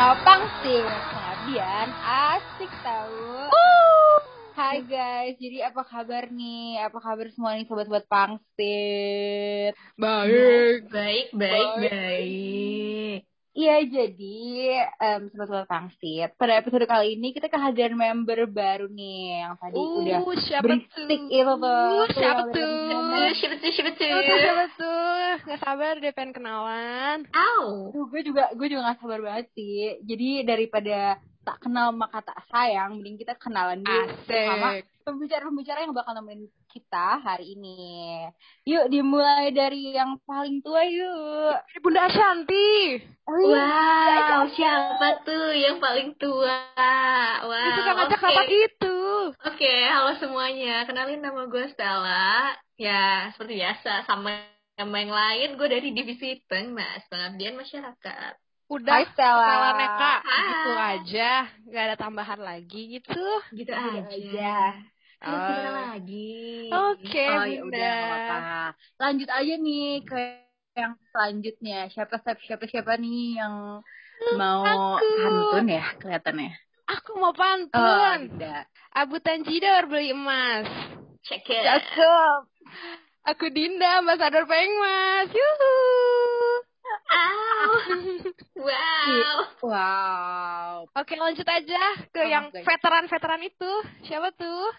Nopang sih, Fabian, asik tahu. Hai guys, jadi apa kabar nih? Apa kabar semua nih sobat-sobat Pangsit? Baik. Iya, jadi sobat-sobat Pangsit, pada episode kali ini kita kehadiran member baru nih yang tadi udah berisik itu tuh. Siapa tuh? Nggak sabar deh pengen kenalan. Gue juga nggak sabar banget sih. Jadi daripada tak kenal maka tak sayang, mending kita kenalan dulu sama pembicara-pembicara yang bakal nemenin kita hari ini. Yuk dimulai dari yang paling tua yuk. Bunda Ashanti. Wow, siapa tuh yang paling tua? Wow. Itu kakak itu. Oke, halo semuanya. Kenalin, nama gue Stella. Ya, seperti biasa sama yang lain, gue dari divisi pengabdian masyarakat. Udah Stella Neka gitu aja, nggak ada tambahan lagi gitu aja. Terus kita lagi. Oke, Bunda. Lanjut aja nih ke yang selanjutnya. Siapa nih yang mau pantun ya kelihatannya? Aku mau pantun. Abu Tanjidor beli emas. Cakep. Aku Dinda, ambasador Pengmas. Yuhuu. Wow. Oke, lanjut aja ke yang veteran-veteran itu. Siapa tuh?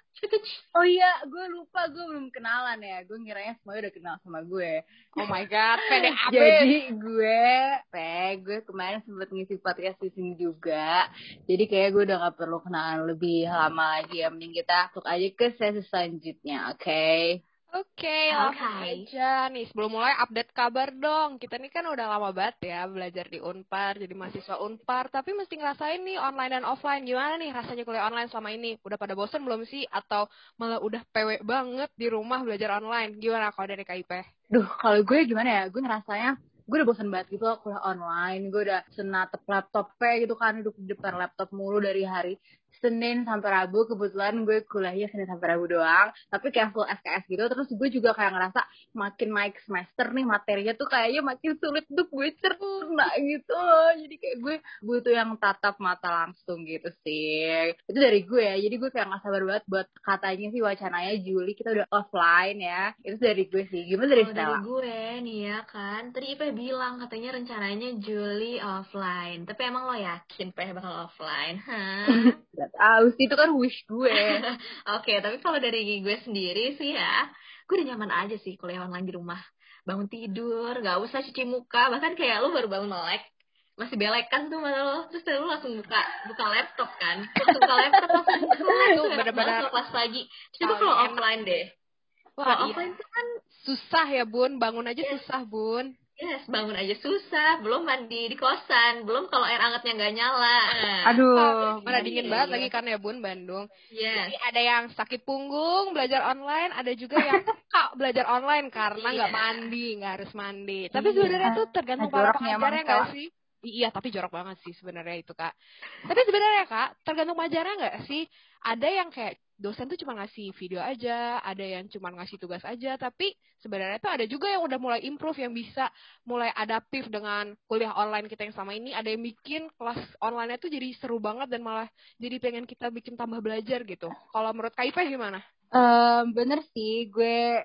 Oh iya, gue lupa, gue belum kenalan ya. Gue ngiranya semuanya udah kenal sama gue. Oh my god, pede abis. Jadi gue kemarin sempat ngisi podcast di sini juga. Jadi kayak gue udah gak perlu kenalan lebih lama lagi ya. Mending kita masuk aja ke sesi selanjutnya, oke? Oke, langsung aja nih. Sebelum mulai, update kabar dong. Kita nih kan udah lama banget ya belajar di Unpar, jadi mahasiswa Unpar. Tapi mesti ngerasain nih online dan offline. Gimana nih rasanya kuliah online selama ini? Udah pada bosen belum sih? Atau malah udah PW banget di rumah belajar online? Gimana kalau dari KIP? Duh, kalau gue gimana ya? Gue ngerasanya gue udah bosan banget gitu loh kuliah online. Gue udah senatep laptopnya gitu kan, duduk di depan laptop mulu dari hari Senin sampai Rabu. Kebetulan gue kuliahnya Senin sampai Rabu doang, tapi kayak full SKS gitu. Terus gue juga kayak ngerasa makin naik semester nih materinya tuh kayaknya makin sulit untuk gue cerna gitu loh. Jadi kayak gue butuh yang tatap mata langsung gitu sih. Itu dari gue ya. Jadi gue kayak gak sabar banget buat, katanya sih wacananya Juli kita udah offline ya. Itu dari gue sih. Gimana dari Stella? Dari gue nih ya kan, tadi Ipe bilang katanya rencananya Juli offline. Tapi emang lo yakin Ipe bakal offline? Itu kan wish gue. Oke, tapi kalau dari gue sendiri sih ya, gue udah nyaman aja sih kuliah online di rumah. Bangun tidur, gak usah cuci muka. Bahkan kayak lo baru bangun melek, masih belekan tuh mata lo, terus lo langsung buka laptop kan. Langsung bener-bener pas pagi. Coba kalau offline deh. Wah, offline tuh kan susah ya Bun, bangun aja susah Bun. Yes, bangun aja susah, belum mandi di kosan, belum kalau air hangatnya nggak nyala. Aduh, mana dingin banget lagi kan ya Bun, Bandung. Yes. Jadi ada yang sakit punggung belajar online, ada juga yang belajar online karena nggak mandi, nggak harus mandi. Tapi sebenarnya itu tergantung para pengajarnya nggak sih? Iya, tapi jorok banget sih sebenarnya itu, Kak. Tapi sebenarnya, Kak, tergantung pengajarnya nggak sih? Ada yang kayak dosen tuh cuma ngasih video aja, ada yang cuma ngasih tugas aja, tapi sebenarnya tuh ada juga yang udah mulai improve, yang bisa mulai adaptif dengan kuliah online kita yang selama ini. Ada yang bikin kelas online-nya tuh jadi seru banget dan malah jadi pengen kita bikin tambah belajar gitu. Kalau menurut KIP gimana? Bener sih, gue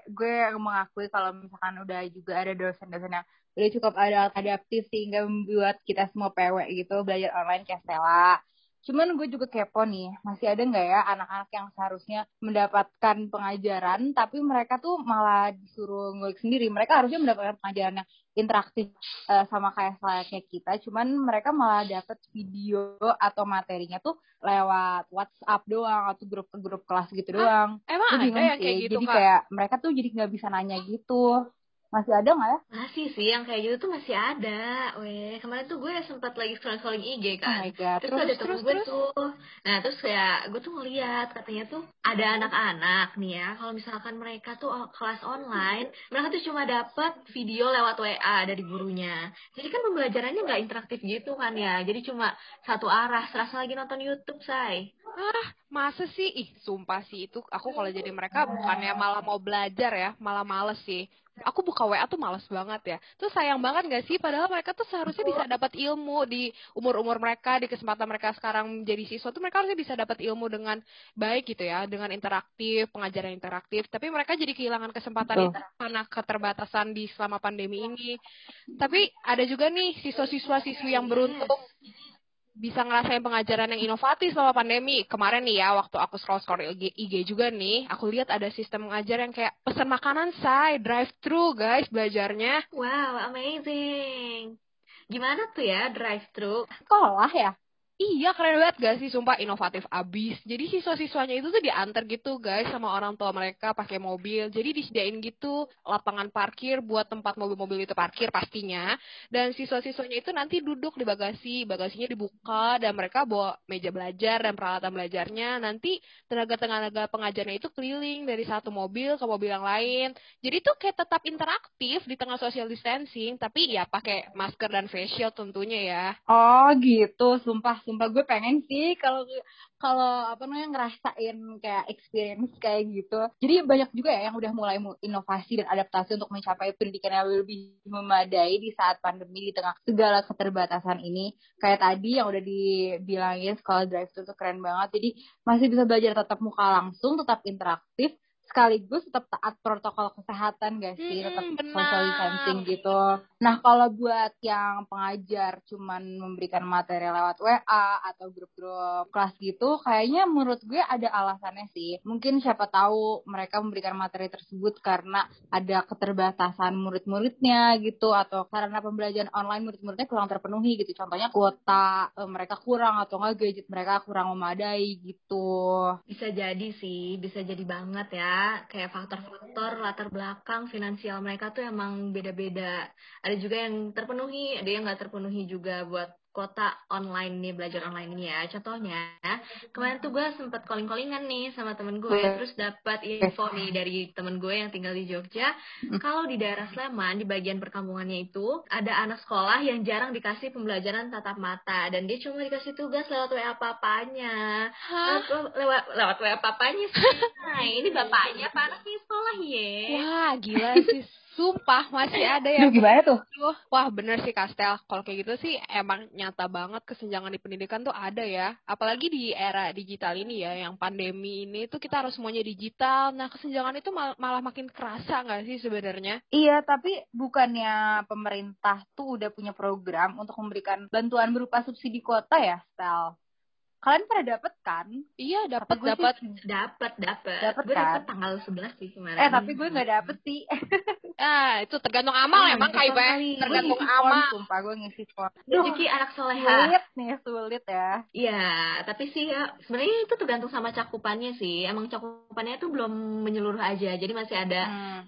mengakui kalau misalkan udah juga ada dosen-dosen yang udah cukup adaptif sehingga membuat kita semua PW gitu belajar online kayak Stella. Cuman gue juga kepo nih, masih ada nggak ya anak-anak yang seharusnya mendapatkan pengajaran tapi mereka tuh malah disuruh ngulik sendiri. Mereka harusnya mendapatkan pengajaran yang interaktif sama kayak selayaknya kita, cuman mereka malah dapat video atau materinya tuh lewat WhatsApp doang atau grup-grup kelas gitu doang. Emang ada yang kayak gitu? Jadi kayak mereka tuh jadi nggak bisa nanya gitu. Masih ada nggak ya? Masih sih, yang kayak gitu tuh masih ada. Weh, kemarin tuh gue sempat lagi scrolling IG kan. Oh my God. Terus ada temen gue tuh. Nah, terus kayak gue tuh ngeliat katanya tuh ada anak-anak nih ya, kalau misalkan mereka tuh kelas online, mereka tuh cuma dapat video lewat WA dari gurunya. Jadi kan pembelajarannya nggak interaktif gitu kan ya. Jadi cuma satu arah, serasa lagi nonton YouTube, say. Ah, masa sih? Ih, sumpah sih itu aku kalau jadi mereka bukannya malah mau belajar ya, malah males sih. Aku buka WA tuh males banget ya. Terus sayang banget gak sih? Padahal mereka tuh seharusnya bisa dapat ilmu di umur-umur mereka, di kesempatan mereka sekarang jadi siswa tuh mereka harusnya bisa dapat ilmu dengan baik gitu ya, dengan interaktif, pengajaran interaktif. Tapi mereka jadi kehilangan kesempatan itu karena keterbatasan di selama pandemi ini. Tapi ada juga nih siswa-siswi yang beruntung bisa ngerasain pengajaran yang inovatif selama pandemi. Kemarin nih ya, waktu aku scroll IG juga nih, aku lihat ada sistem mengajar yang kayak pesan makanan, say, drive-thru guys, belajarnya. Wow, amazing. Gimana tuh ya drive-thru? Sekolah ya? Iya, keren banget gak sih? Sumpah inovatif abis. Jadi siswa-siswanya itu tuh diantar gitu guys sama orang tua mereka pakai mobil. Jadi disediain gitu lapangan parkir buat tempat mobil-mobil itu parkir pastinya. Dan siswa-siswanya itu nanti duduk di bagasi. Bagasinya dibuka dan mereka bawa meja belajar dan peralatan belajarnya. Nanti tenaga-tenaga pengajarnya itu keliling dari satu mobil ke mobil yang lain. Jadi tuh kayak tetap interaktif di tengah social distancing. Tapi ya pakai masker dan facial tentunya ya. Oh gitu, sumpah. Gue pengen sih kalau apa namanya ngerasain kayak experience kayak gitu. Jadi banyak juga ya yang udah mulai inovasi dan adaptasi untuk mencapai pendidikan yang lebih memadai di saat pandemi di tengah segala keterbatasan ini. Kayak tadi yang udah dibilangin sekolah drive-thru tuh keren banget. Jadi masih bisa belajar tatap muka langsung, tetap interaktif, sekaligus tetap taat protokol kesehatan gak sih, tetap social distancing gitu. Nah kalau buat yang pengajar cuman memberikan materi lewat WA atau grup-grup kelas gitu, kayaknya menurut gue ada alasannya sih. Mungkin siapa tahu mereka memberikan materi tersebut karena ada keterbatasan murid-muridnya gitu, atau karena pembelajaran online murid-muridnya kurang terpenuhi gitu. Contohnya kuota mereka kurang atau enggak gadget mereka kurang memadai gitu. Bisa jadi sih, bisa jadi banget ya. Kayak faktor-faktor latar belakang finansial mereka tuh emang beda-beda. Ada juga yang terpenuhi, ada yang nggak terpenuhi juga buat kuota online nih, belajar online ini ya. Contohnya, kemarin tuh gue sempet calling-callingan nih sama temen gue, terus dapat info nih dari temen gue yang tinggal di Jogja, kalau di daerah Sleman, di bagian perkampungannya itu, ada anak sekolah yang jarang dikasih pembelajaran tatap mata, dan dia cuma dikasih tugas lewat WA papanya. Lewat WA papanya sih. Nah, ini bapaknya, anaknya sekolah ye. Wah, gila sih. Sumpah, masih ada yang... Gimana tuh? Wah, bener sih, Kastel. Kalau kayak gitu sih, emang nyata banget kesenjangan di pendidikan tuh ada ya. Apalagi di era digital ini ya, yang pandemi ini tuh kita harus semuanya digital. Nah, kesenjangan itu malah makin kerasa nggak sih sebenarnya? Iya, tapi bukannya pemerintah tuh udah punya program untuk memberikan bantuan berupa subsidi kuota ya, Stel? Kalian pernah dapet kan? Iya, dapet. Gue dapet tanggal 11 sih kemarin. Tapi gue nggak dapet sih. Itu tergantung amal emang Kak Iba. Tergantung amal. Sumpah gue ngisi form. Rezeki anak soleha. Sulit ya. Iya, tapi sih ya sebenarnya itu tergantung sama cakupannya sih. Emang cakupannya itu belum menyeluruh aja. Jadi masih ada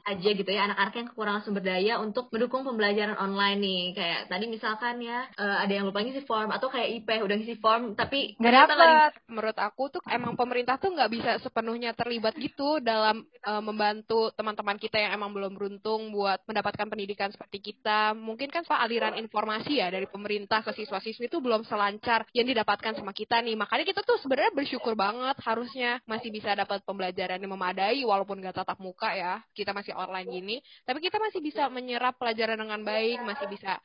aja gitu ya anak-anak yang kekurangan sumber daya untuk mendukung pembelajaran online nih. Kayak tadi misalkan ya ada yang lupa ngisi form atau kayak IP udah ngisi form tapi nggak dapat. Menurut aku tuh emang pemerintah tuh nggak bisa sepenuhnya terlibat gitu dalam membantu teman-teman kita yang emang belum beruntung buat mendapatkan pendidikan seperti kita. Mungkin kan aliran informasi ya dari pemerintah ke siswa-siswi itu belum selancar yang didapatkan sama kita nih. Makanya kita tuh sebenarnya bersyukur banget harusnya masih bisa dapat pembelajaran yang memadai walaupun nggak tatap muka ya. Kita masih online gini, tapi kita masih bisa menyerap pelajaran dengan baik, masih bisa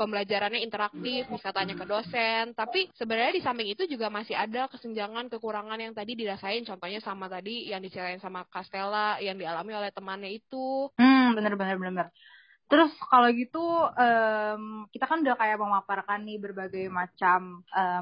pembelajarannya interaktif, bisa tanya ke dosen. Tapi sebenarnya di samping itu juga masih ada kesenjangan, kekurangan yang tadi dirasain, contohnya sama tadi yang diceritain sama Castella, yang dialami oleh temannya itu. Bener. Terus kalau gitu kita kan udah kayak memaparkan nih berbagai macam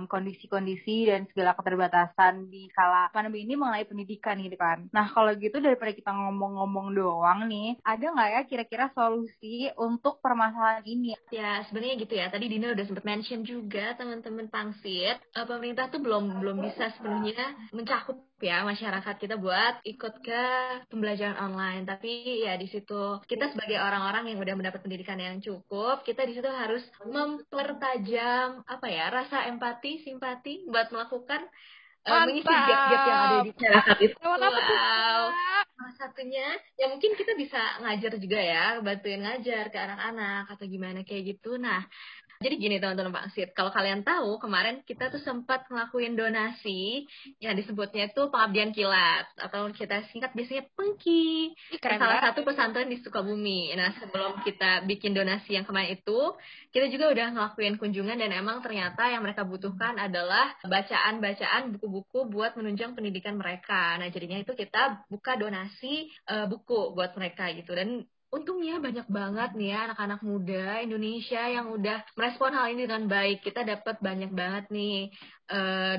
kondisi-kondisi dan segala keterbatasan di kala pandemi ini mengenai pendidikan gitu kan. Nah kalau gitu daripada kita ngomong-ngomong doang nih, ada nggak ya kira-kira solusi untuk permasalahan ini? Ya sebenarnya gitu ya. Tadi Dina udah sempat mention juga teman-teman pangsit, pemerintah tuh belum bisa sepenuhnya mencakup ya masyarakat kita buat ikut ke pembelajaran online. Tapi ya di situ kita sebagai orang-orang yang udah mendapat pendidikan yang cukup, kita di situ harus mempertajam rasa empati, simpati buat melakukan mengisi gap-gap yang ada di masyarakat itu. Wow. Salah satunya ya mungkin kita bisa ngajar juga ya, bantuin ngajar ke anak-anak atau gimana kayak gitu. Nah, Jadi gini teman-teman Pangsit, kalau kalian tahu kemarin kita tuh sempat ngelakuin donasi yang disebutnya itu pengabdian kilat atau kita singkat biasanya Pengki. Salah satu pesantren di Sukabumi. Nah sebelum kita bikin donasi yang kemarin itu, kita juga udah ngelakuin kunjungan dan emang ternyata yang mereka butuhkan adalah bacaan-bacaan buku-buku buat menunjang pendidikan mereka. Nah jadinya itu kita buka donasi buku buat mereka gitu dan untungnya banyak banget nih ya anak-anak muda Indonesia yang udah merespon hal ini dengan baik. Kita dapat banyak banget nih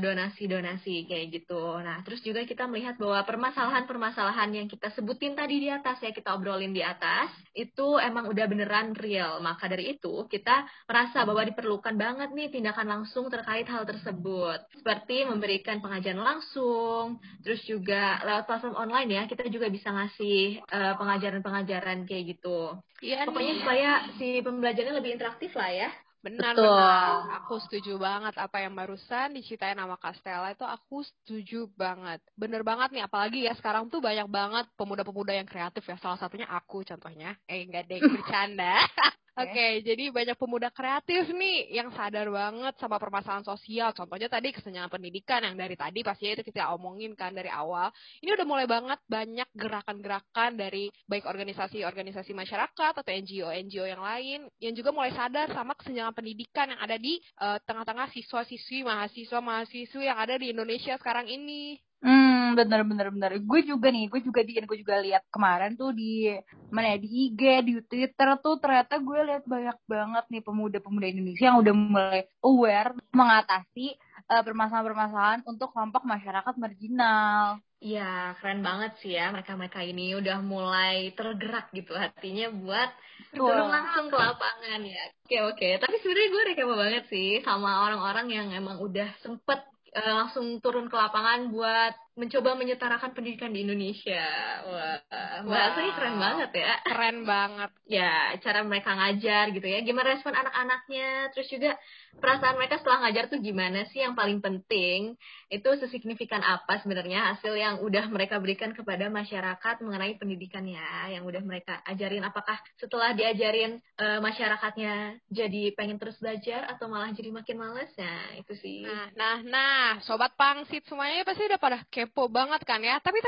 donasi-donasi kayak gitu. Nah, terus juga kita melihat bahwa permasalahan-permasalahan yang kita sebutin tadi di atas ya, kita obrolin di atas, itu emang udah beneran real. Maka dari itu, kita merasa bahwa diperlukan banget nih tindakan langsung terkait hal tersebut. Seperti memberikan pengajian langsung, terus juga lewat platform online ya, kita juga bisa ngasih pengajaran-pengajaran kayak gitu. Iya, pokoknya nih, supaya si pembelajarannya lebih interaktif lah ya. Benar, betul. Benar. Aku setuju banget apa yang barusan diceritain sama Kastela itu aku setuju banget. Bener banget nih, apalagi ya sekarang tuh banyak banget pemuda-pemuda yang kreatif ya. Salah satunya aku contohnya. Enggak deh, bercanda. Oke, jadi banyak pemuda kreatif nih yang sadar banget sama permasalahan sosial. Contohnya tadi kesenjangan pendidikan yang dari tadi pastinya itu kita omongin kan dari awal. Ini udah mulai banget banyak gerakan-gerakan dari baik organisasi-organisasi masyarakat atau NGO-NGO yang lain yang juga mulai sadar sama kesenjangan pendidikan yang ada di tengah-tengah siswa-siswi, mahasiswa-mahasiswi yang ada di Indonesia sekarang ini. Bener. Gue juga lihat kemarin tuh di mana ya, di IG, di Twitter tuh ternyata gue lihat banyak banget nih pemuda-pemuda Indonesia yang udah mulai aware mengatasi permasalahan-permasalahan untuk kelompok masyarakat marginal. Iya, keren banget sih ya mereka-mereka ini udah mulai tergerak gitu hatinya buat turun langsung ke lapangan ya. Oke. Tapi sebenarnya gue rekam banget sih sama orang-orang yang emang udah sempet langsung turun ke lapangan buat mencoba menyetarakan pendidikan di Indonesia. Wah, bahasanya keren banget ya. Keren banget. Ya, cara mereka ngajar gitu ya. Gimana respon anak-anaknya, terus juga perasaan mereka setelah ngajar tuh gimana sih, yang paling penting itu sesignifikan apa sebenarnya hasil yang udah mereka berikan kepada masyarakat mengenai pendidikannya, yang udah mereka ajarin, apakah setelah diajarin masyarakatnya jadi pengen terus belajar atau malah jadi makin malas. Nah, itu sih. Nah, sobat Pangsit semuanya pasti udah pada kepo banget kan ya. Tapi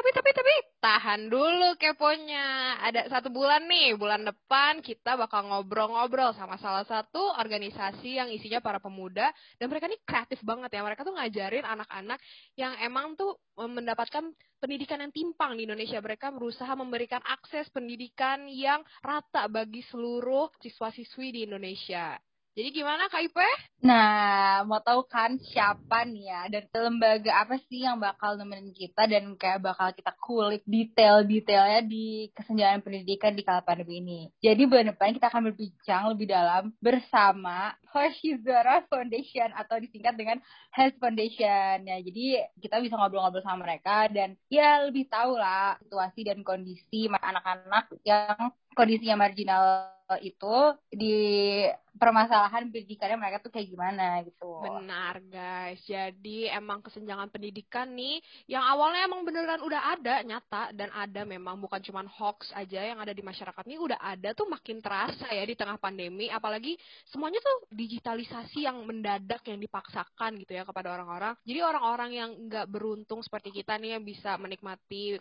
tahan dulu keponya. Ada 1 bulan nih, bulan depan kita bakal ngobrol-ngobrol sama salah satu organisasi yang isinya para pemuda dan mereka nih kreatif banget ya. Mereka tuh ngajarin anak-anak yang emang tuh mendapatkan pendidikan yang timpang di Indonesia. Mereka berusaha memberikan akses pendidikan yang rata bagi seluruh siswa-siswi di Indonesia. Jadi gimana Kak Ipe? Nah, mau tahu kan siapa nih ya, dari lembaga apa sih yang bakal nemenin kita dan kayak bakal kita kulik detail-detailnya di kesenjangan pendidikan di kala pandemi ini. Jadi bulan depan kita akan berbincang lebih dalam bersama Hoshizora Foundation atau disingkat dengan Hosh Foundation. Ya, jadi kita bisa ngobrol-ngobrol sama mereka dan ya lebih tahu lah situasi dan kondisi anak-anak yang kondisinya marginal itu di permasalahan pendidikannya mereka tuh kayak gimana gitu. Benar guys, jadi emang kesenjangan pendidikan nih yang awalnya emang beneran udah ada nyata dan ada memang bukan cuma hoax aja yang ada di masyarakat nih, udah ada tuh makin terasa ya di tengah pandemi, apalagi semuanya tuh digitalisasi yang mendadak yang dipaksakan gitu ya kepada orang-orang. Jadi orang-orang yang gak beruntung seperti kita nih yang bisa menikmati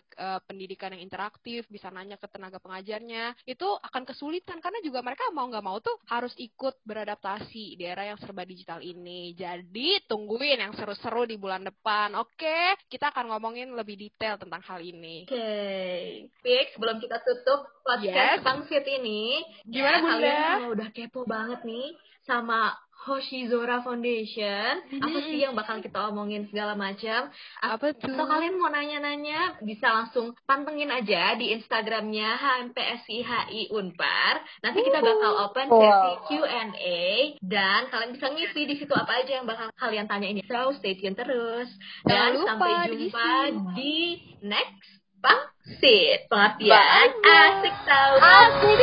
pendidikan yang interaktif, bisa nanya ke tenaga pengajarnya, itu akan kesulitan karena juga mereka mau gak mau tuh harus ikut beradaptasi di era yang serba digital ini. Jadi tungguin yang seru-seru di bulan depan. Oke, kita akan ngomongin lebih detail tentang hal ini. Oke. Fix, sebelum kita tutup podcast Pangsit ini, gimana Bunda? Kalian udah kepo banget nih sama Hoshizora Foundation, apa sih yang bakal kita omongin segala macam? Apa tuh? Atau kalian mau nanya-nanya, bisa langsung pantengin aja di Instagramnya HMPSI HI Unpar. Nanti kita bakal open sesi Q&A dan kalian bisa ngisi di situ apa aja yang bakal kalian tanyain. So stay tune terus dan sampai jumpa di next Pangsit. Pengertian asik tahu.